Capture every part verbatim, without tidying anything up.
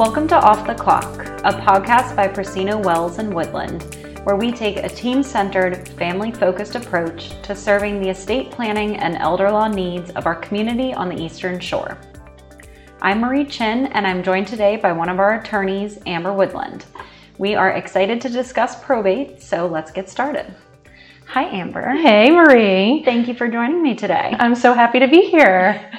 Welcome to Off the Clock, a podcast by Priscina Wells and Woodland, where we take a team-centered, family-focused approach to serving the estate planning and elder law needs of our community on the Eastern Shore. I'm Marie Chin, and I'm joined today by one of our attorneys, Amber Woodland. We are excited to discuss probate, so let's get started. Hi, Amber. Hey, Marie. Thank you for joining me today. I'm so happy to be here.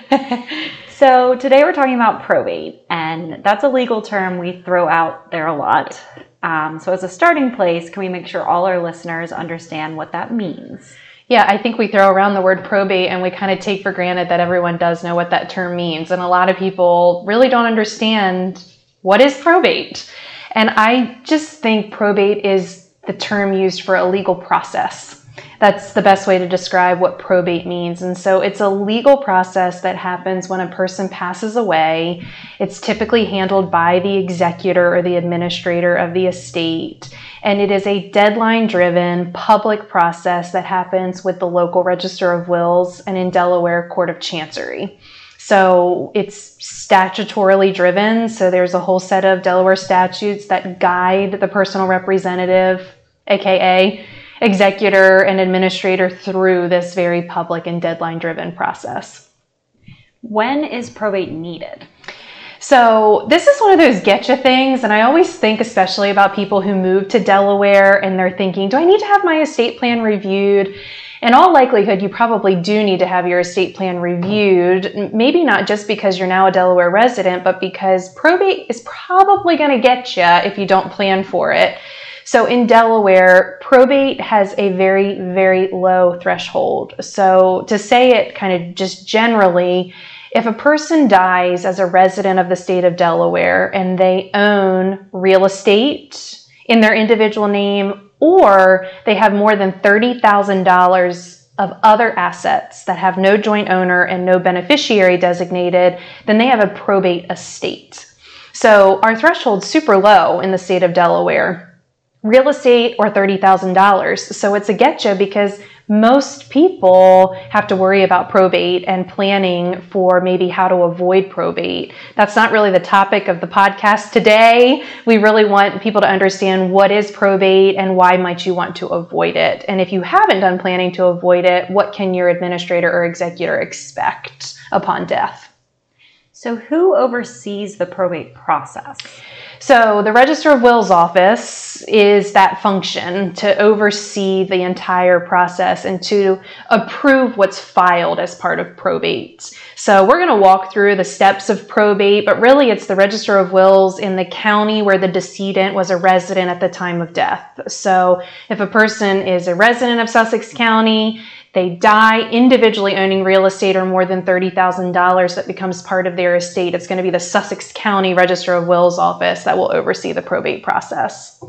So today we're talking about probate, and that's a legal term we throw out there a lot. Um, so as a starting place, can we make sure all our listeners understand what that means? Yeah, I think we throw around the word probate and we kind of take for granted that everyone does know what that term means. And a lot of people really don't understand what is probate. And I just think probate is the term used for a legal process. That's the best way to describe what probate means. And so it's a legal process that happens when a person passes away. It's typically handled by the executor or the administrator of the estate. And it is a deadline-driven public process that happens with the local Register of Wills and in Delaware Court of Chancery. So it's statutorily driven. So there's a whole set of Delaware statutes that guide the personal representative, aka executor and administrator, through this very public and deadline-driven process. When is probate needed? So this is one of those getcha things, and I always think especially about people who move to Delaware and they're thinking, do I need to have my estate plan reviewed? In all likelihood, you probably do need to have your estate plan reviewed, maybe not just because you're now a Delaware resident, but because probate is probably going to get you if you don't plan for it. So in Delaware, probate has a very, very low threshold. So to say it kind of just generally, if a person dies as a resident of the state of Delaware and they own real estate in their individual name, or they have more than thirty thousand dollars of other assets that have no joint owner and no beneficiary designated, then they have a probate estate. So our threshold's super low in the state of Delaware, real estate or thirty thousand dollars. So it's a getcha because most people have to worry about probate and planning for maybe how to avoid probate. That's not really the topic of the podcast today. We really want people to understand what is probate and why might you want to avoid it. And if you haven't done planning to avoid it, what can your administrator or executor expect upon death? So who oversees the probate process? So the Register of Wills office is that function to oversee the entire process and to approve what's filed as part of probate. So we're going to walk through the steps of probate, but really it's the Register of Wills in the county where the decedent was a resident at the time of death. So if a person is a resident of Sussex County, they die individually owning real estate or more than thirty thousand dollars that becomes part of their estate. It's going to be the Sussex County Register of Wills office that will oversee the probate process.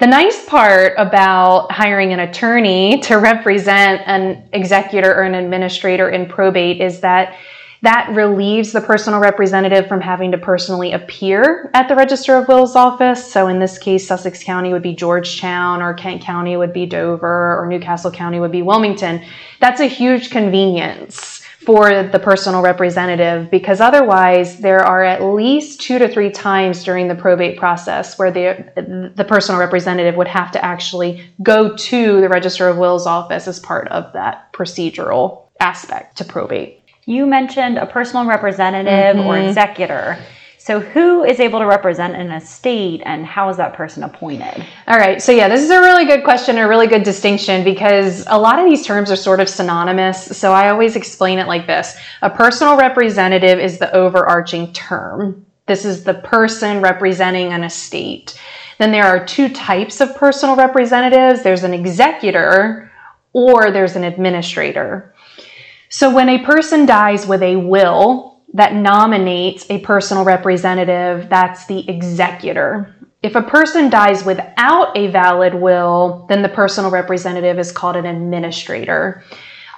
The nice part about hiring an attorney to represent an executor or an administrator in probate is that that relieves the personal representative from having to personally appear at the Register of Wills office. So in this case, Sussex County would be Georgetown, or Kent County would be Dover, or Newcastle County would be Wilmington. That's a huge convenience for the personal representative, because otherwise there are at least two to three times during the probate process where the, the personal representative would have to actually go to the Register of Wills office as part of that procedural aspect to probate. You mentioned a personal representative mm-hmm. or executor. So who is able to represent an estate, and how is that person appointed? All right. So yeah, this is a really good question, a really good distinction, because a lot of these terms are sort of synonymous. So I always explain it like this. A personal representative is the overarching term. This is the person representing an estate. Then there are two types of personal representatives. There's an executor or there's an administrator. So when a person dies with a will that nominates a personal representative, that's the executor. If a person dies without a valid will, then the personal representative is called an administrator.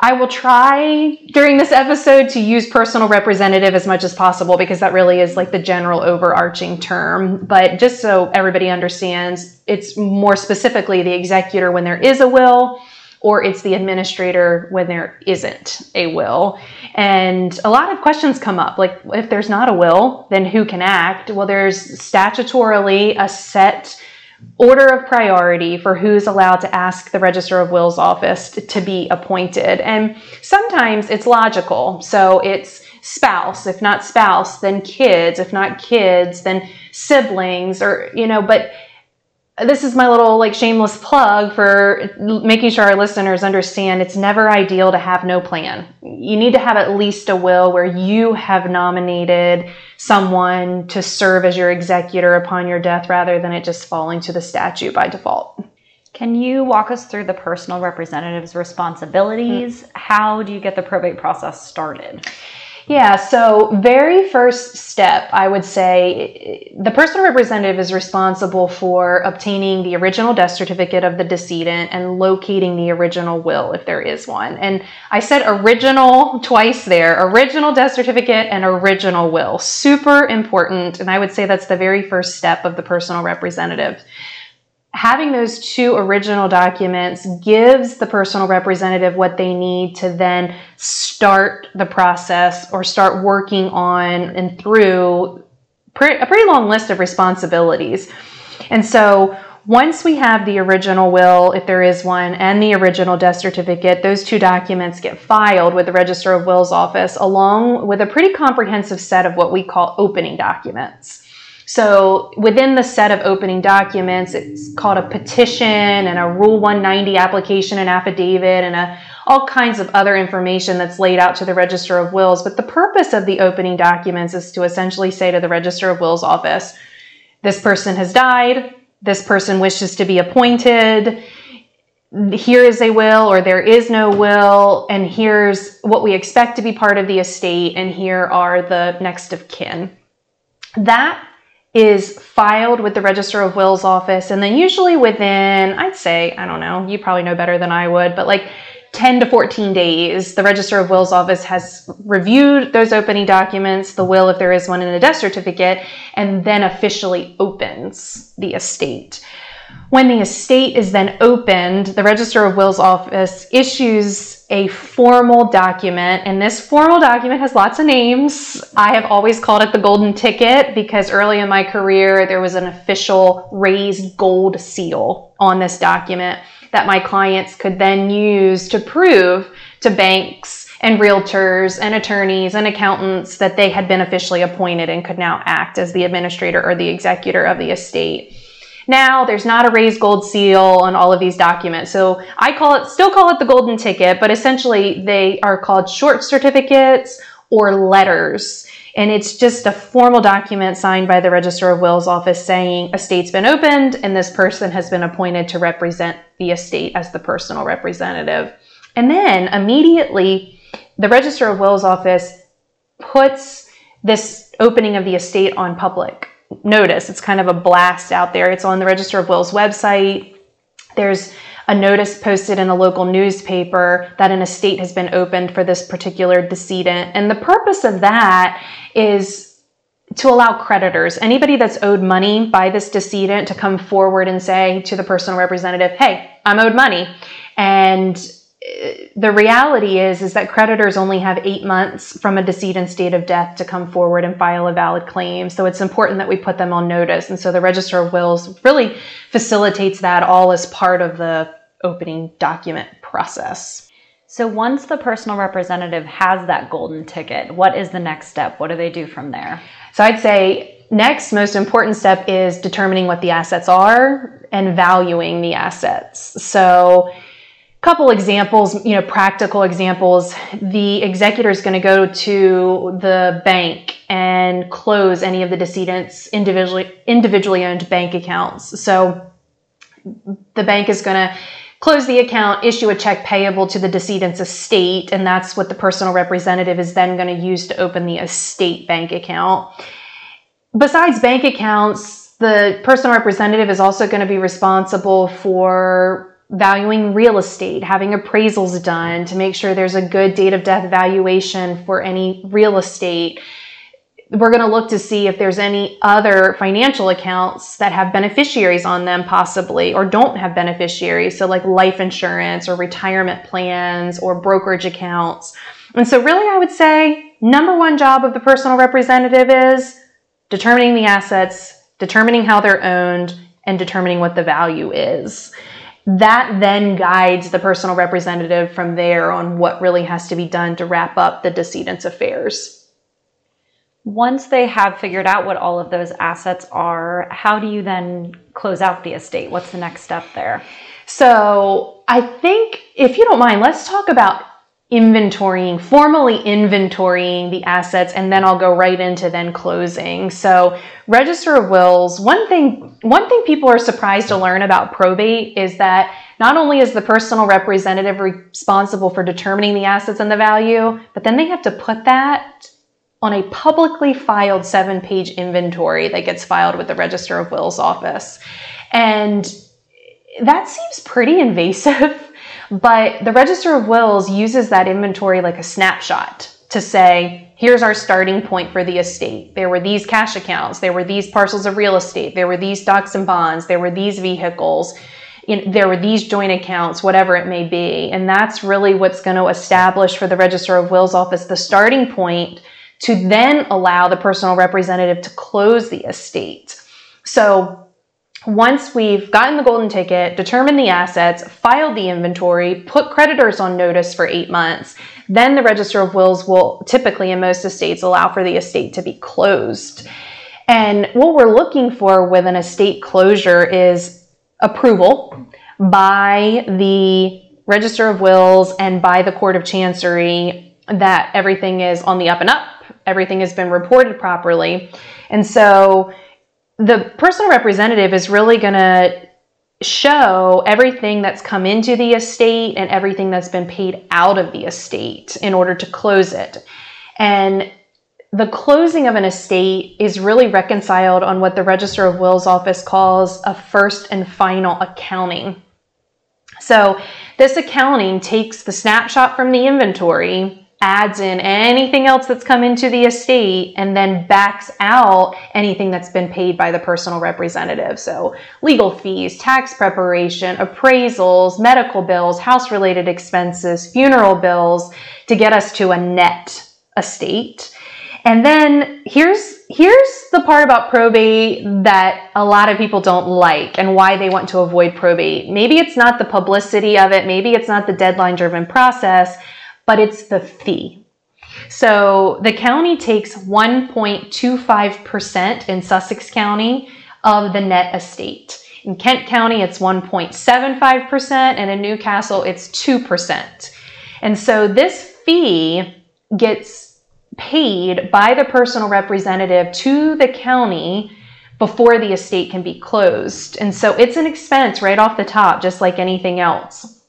I will try during this episode to use personal representative as much as possible, because that really is like the general overarching term. But just so everybody understands, it's more specifically the executor when there is a will, or it's the administrator when there isn't a will. And a lot of questions come up, like if there's not a will, then who can act? Well, there's statutorily a set order of priority for who's allowed to ask the Register of Wills office to, to be appointed. And sometimes it's logical. So it's spouse, if not spouse, then kids, if not kids, then siblings, or, you know, but this is my little like shameless plug for making sure our listeners understand it's never ideal to have no plan. You need to have at least a will where you have nominated someone to serve as your executor upon your death rather than it just falling to the statute by default. Can you walk us through the personal representative's responsibilities? Mm-hmm. How do you get the probate process started? Yeah, so very first step, I would say the personal representative is responsible for obtaining the original death certificate of the decedent and locating the original will if there is one. And I said original twice there, original death certificate and original will. Super important. And I would say that's the very first step of the personal representative. Having those two original documents gives the personal representative what they need to then start the process or start working on and through pre- a pretty long list of responsibilities. And so once we have the original will, if there is one, and the original death certificate, those two documents get filed with the Register of Wills office along with a pretty comprehensive set of what we call opening documents. So within the set of opening documents, it's called a petition and a Rule one ninety application and affidavit and a, all kinds of other information that's laid out to the Register of Wills. But the purpose of the opening documents is to essentially say to the Register of Wills office, this person has died, this person wishes to be appointed, here is a will or there is no will, and here's what we expect to be part of the estate, and here are the next of kin. That is filed with the Register of Wills office, and then usually within, I'd say, I don't know, you probably know better than I would, but like ten to fourteen days, the Register of Wills office has reviewed those opening documents, the will if there is one, and a death certificate, and then officially opens the estate. When the estate is then opened, the Register of Wills office issues a formal document, and this formal document has lots of names. I have always called it the golden ticket because early in my career, there was an official raised gold seal on this document that my clients could then use to prove to banks and realtors and attorneys and accountants that they had been officially appointed and could now act as the administrator or the executor of the estate. Now there's not a raised gold seal on all of these documents. So I call it, still call it the golden ticket, but essentially they are called short certificates or letters. And it's just a formal document signed by the Register of Wills office saying estate's been opened and this person has been appointed to represent the estate as the personal representative. And then immediately the Register of Wills office puts this opening of the estate on public notice. It's kind of a blast out there. It's on the Register of Wills website. There's a notice posted in the local newspaper that an estate has been opened for this particular decedent. And the purpose of that is to allow creditors, anybody that's owed money by this decedent, to come forward and say to the personal representative, hey, I'm owed money. And the reality is, is that creditors only have eight months from a decedent's date of death to come forward and file a valid claim. So it's important that we put them on notice. And so the Register of Wills really facilitates that all as part of the opening document process. So once the personal representative has that golden ticket, what is the next step? What do they do from there? So I'd say next most important step is determining what the assets are and valuing the assets. So couple examples, you know, practical examples. The executor is going to go to the bank and close any of the decedent's individually individually owned bank accounts. So the bank is going to close the account, issue a check payable to the decedent's estate, and that's what the personal representative is then going to use to open the estate bank account. Besides bank accounts, the personal representative is also going to be responsible for valuing real estate, having appraisals done to make sure there's a good date of death valuation for any real estate, we're going to look to see if there's any other financial accounts that have beneficiaries on them possibly, or don't have beneficiaries. So like life insurance or retirement plans or brokerage accounts. And so really I would say number one job of the personal representative is determining the assets, determining how they're owned, and determining what the value is. That then guides the personal representative from there on what really has to be done to wrap up the decedent's affairs. Once they have figured out what all of those assets are, how do you then close out the estate? What's the next step there? So I think, if you don't mind, let's talk about inventorying, formally inventorying the assets, and then I'll go right into then closing. So register of wills, one thing, one thing people are surprised to learn about probate is that not only is the personal representative responsible for determining the assets and the value, but then they have to put that on a publicly filed seven-page inventory that gets filed with the Register of Wills office. And that seems pretty invasive, but the Register of Wills uses that inventory like a snapshot to say, here's our starting point for the estate. There were these cash accounts, there were these parcels of real estate, there were these stocks and bonds, there were these vehicles, you know, there were these joint accounts, whatever it may be. And that's really what's going to establish for the Register of Wills office the starting point to then allow the personal representative to close the estate. So once we've gotten the golden ticket, determined the assets, filed the inventory, put creditors on notice for eight months, then the Register of Wills will typically, in most estates, allow for the estate to be closed. And what we're looking for with an estate closure is approval by the Register of Wills and by the Court of Chancery that everything is on the up and up, everything has been reported properly. And so the personal representative is really going to show everything that's come into the estate and everything that's been paid out of the estate in order to close it. And the closing of an estate is really reconciled on what the Register of Wills office calls a first and final accounting. So this accounting takes the snapshot from the inventory, adds in anything else that's come into the estate, and then backs out anything that's been paid by the personal representative. So legal fees, tax preparation, appraisals, medical bills, house-related expenses, funeral bills, to get us to a net estate. And then here's here's the part about probate that a lot of people don't like and why they want to avoid probate. Maybe it's not the publicity of it, maybe it's not the deadline-driven process, but it's the fee. So the county takes one point two five percent in Sussex County of the net estate. In Kent County, it's one point seven five percent, and in Newcastle, it's two percent. And so this fee gets paid by the personal representative to the county before the estate can be closed. And so it's an expense right off the top, just like anything else.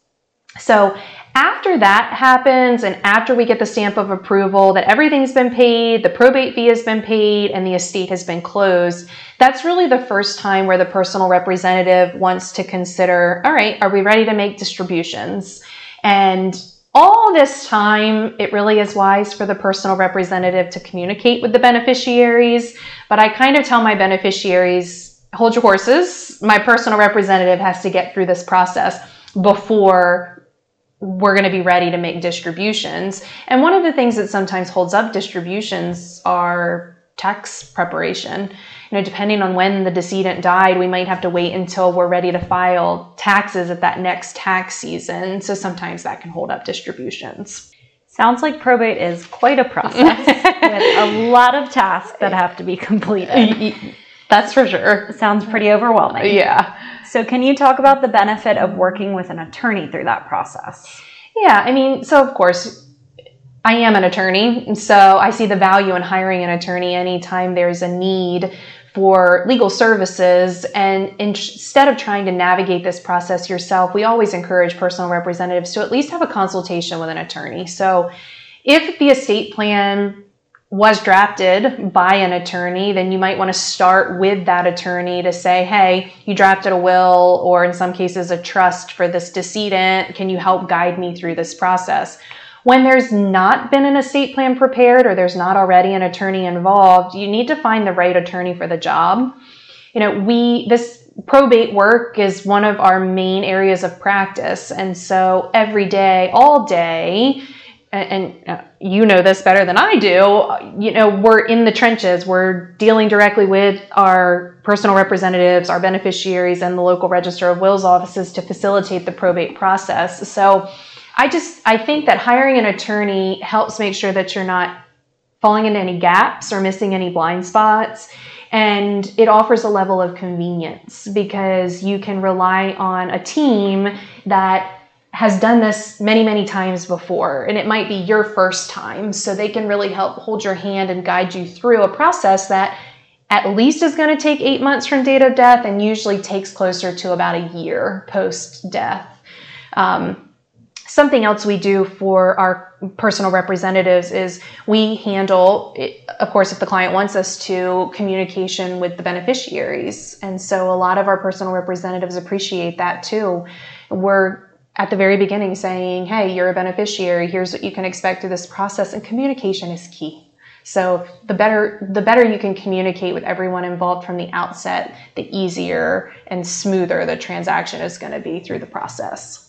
So after that happens, and after we get the stamp of approval that everything's been paid, the probate fee has been paid, and the estate has been closed, that's really the first time where the personal representative wants to consider, all right, are we ready to make distributions? And all this time, it really is wise for the personal representative to communicate with the beneficiaries, but I kind of tell my beneficiaries, hold your horses, my personal representative has to get through this process before we're going to be ready to make distributions. And one of the things that sometimes holds up distributions are tax preparation. You know, depending on when the decedent died, we might have to wait until we're ready to file taxes at that next tax season. So sometimes that can hold up distributions. Sounds like probate is quite a process with a lot of tasks that have to be completed. That's for sure. Sounds pretty overwhelming. Yeah. So can you talk about the benefit of working with an attorney through that process? Yeah, I mean, so of course, I am an attorney, and so I see the value in hiring an attorney anytime there's a need for legal services. And instead of trying to navigate this process yourself, we always encourage personal representatives to at least have a consultation with an attorney. So if the estate plan was drafted by an attorney, then you might want to start with that attorney to say, hey, you drafted a will, or in some cases a trust for this decedent. Can you help guide me through this process? When there's not been an estate plan prepared or there's not already an attorney involved, you need to find the right attorney for the job. You know, we, this probate work is one of our main areas of practice. And so every day, all day, and, and you know this better than I do, you know, we're in the trenches. We're dealing directly with our personal representatives, our beneficiaries, and the local register of wills offices to facilitate the probate process. So I just, I think that hiring an attorney helps make sure that you're not falling into any gaps or missing any blind spots. And it offers a level of convenience because you can rely on a team that has done this many, many times before. And it might be your first time. So they can really help hold your hand and guide you through a process that at least is going to take eight months from date of death and usually takes closer to about a year post-death. Um, Something else we do for our personal representatives is we handle, of course, if the client wants us to, communication with the beneficiaries. And so a lot of our personal representatives appreciate that too. We're at the very beginning saying, hey, you're a beneficiary. Here's what you can expect through this process. And communication is key. So the better, the better you can communicate with everyone involved from the outset, the easier and smoother the transaction is going to be through the process.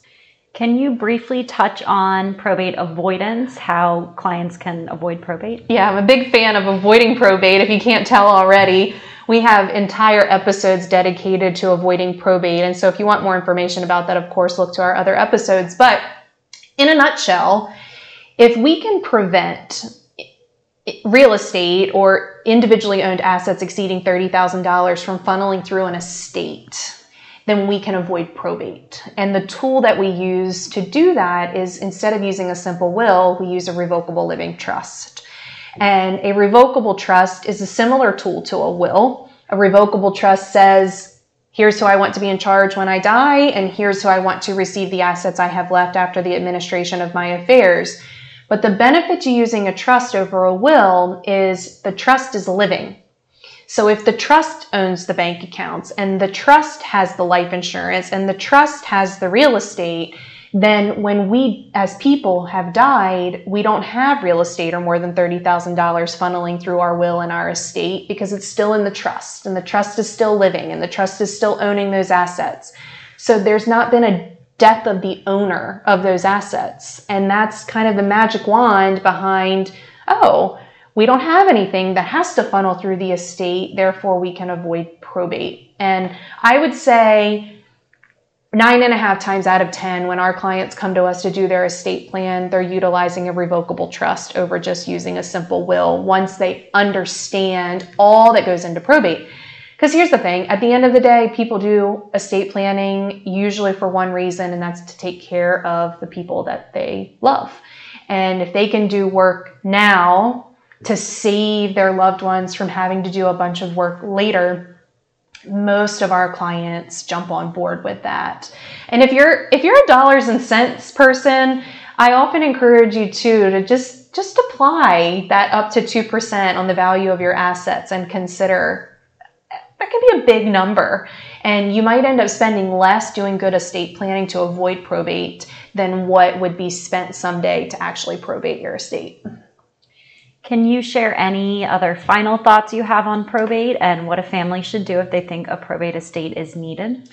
Can you briefly touch on probate avoidance, how clients can avoid probate? Yeah, I'm a big fan of avoiding probate. If you can't tell already, we have entire episodes dedicated to avoiding probate. And so if you want more information about that, of course, look to our other episodes. But in a nutshell, if we can prevent real estate or individually owned assets exceeding thirty thousand dollars from funneling through an estate, then we can avoid probate. And the tool that we use to do that is, instead of using a simple will, we use a revocable living trust. And a revocable trust is a similar tool to a will. A revocable trust says, here's who I want to be in charge when I die, and here's who I want to receive the assets I have left after the administration of my affairs. But the benefit to using a trust over a will is the trust is living. So if the trust owns the bank accounts and the trust has the life insurance and the trust has the real estate, then when we as people have died, we don't have real estate or more than thirty thousand dollars funneling through our will and our estate because it's still in the trust and the trust is still living and the trust is still owning those assets. So there's not been a death of the owner of those assets. And that's kind of the magic wand behind, oh, we don't have anything that has to funnel through the estate, therefore we can avoid probate. And I would say nine and a half times out of ten, when our clients come to us to do their estate plan, they're utilizing a revocable trust over just using a simple will once they understand all that goes into probate. Because here's the thing, at the end of the day, people do estate planning usually for one reason, and that's to take care of the people that they love. And if they can do work now to save their loved ones from having to do a bunch of work later, most of our clients jump on board with that. And if you're if you're a dollars and cents person, I often encourage you too to just, just apply that up to two percent on the value of your assets and consider that can be a big number. And you might end up spending less doing good estate planning to avoid probate than what would be spent someday to actually probate your estate. Can you share any other final thoughts you have on probate and what a family should do if they think a probate estate is needed?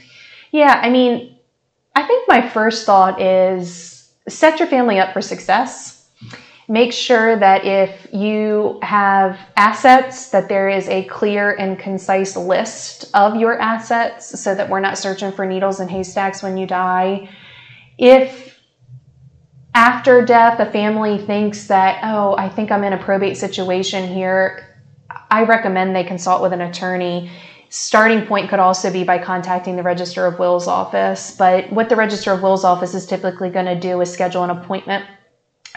Yeah, I mean, I think my first thought is set your family up for success. Make sure that if you have assets, that there is a clear and concise list of your assets so that we're not searching for needles in haystacks when you die. If after death, a family thinks that, oh, I think I'm in a probate situation here, I recommend they consult with an attorney. Starting point could also be by contacting the Register of Wills office. But what the Register of Wills office is typically going to do is schedule an appointment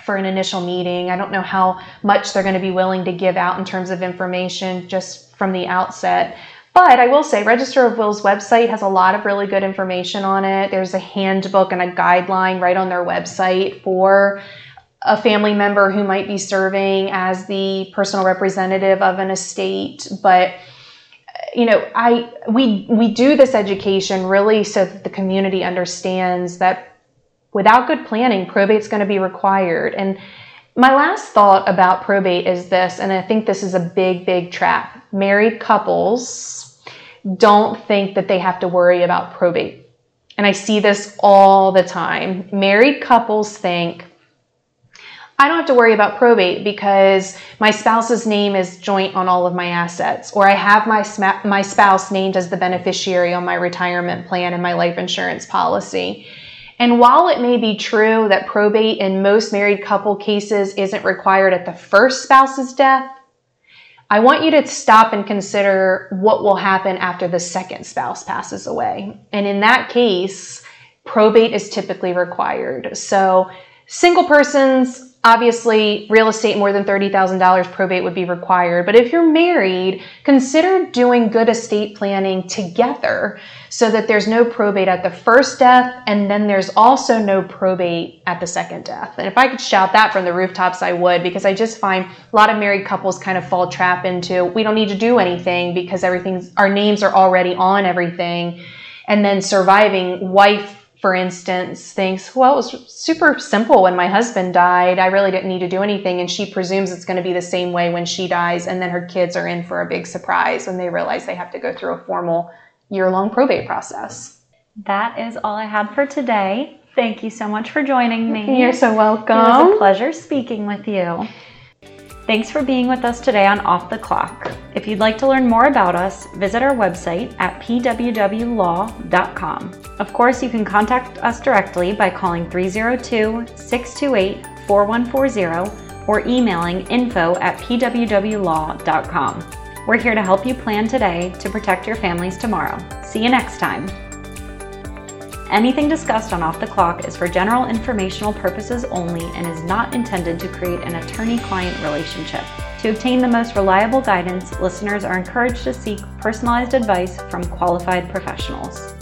for an initial meeting. I don't know how much they're going to be willing to give out in terms of information just from the outset. But I will say Register of Wills website has a lot of really good information on it. There's a handbook and a guideline right on their website for a family member who might be serving as the personal representative of an estate. But, you know, I we we do this education really so that the community understands that without good planning, probate's going to be required. And my last thought about probate is this, and I think this is a big, big trap. Married couples don't think that they have to worry about probate. And I see this all the time. Married couples think, I don't have to worry about probate because my spouse's name is joint on all of my assets, or I have my sma- my spouse named as the beneficiary on my retirement plan and my life insurance policy. And while it may be true that probate in most married couple cases isn't required at the first spouse's death, I want you to stop and consider what will happen after the second spouse passes away. And in that case, probate is typically required. So single persons, obviously, real estate more than thirty thousand dollars, probate would be required. But if you're married, consider doing good estate planning together so that there's no probate at the first death, and then there's also no probate at the second death. And if I could shout that from the rooftops, I would, because I just find a lot of married couples kind of fall trap into, we don't need to do anything because everything's, our names are already on everything. And then surviving wife, for instance, thinks, well, it was super simple when my husband died. I really didn't need to do anything. And she presumes it's going to be the same way when she dies. And then her kids are in for a big surprise when they realize they have to go through a formal year-long probate process. That is all I had for today. Thank you so much for joining me. You're so welcome. It was a pleasure speaking with you. Thanks for being with us today on Off the Clock. If you'd like to learn more about us, visit our website at p w w law dot com. Of course, you can contact us directly by calling three oh two, six two eight, four one four zero or emailing info at p w w law dot com. We're here to help you plan today to protect your families tomorrow. See you next time. Anything discussed on Off the Clock is for general informational purposes only and is not intended to create an attorney-client relationship. To obtain the most reliable guidance, listeners are encouraged to seek personalized advice from qualified professionals.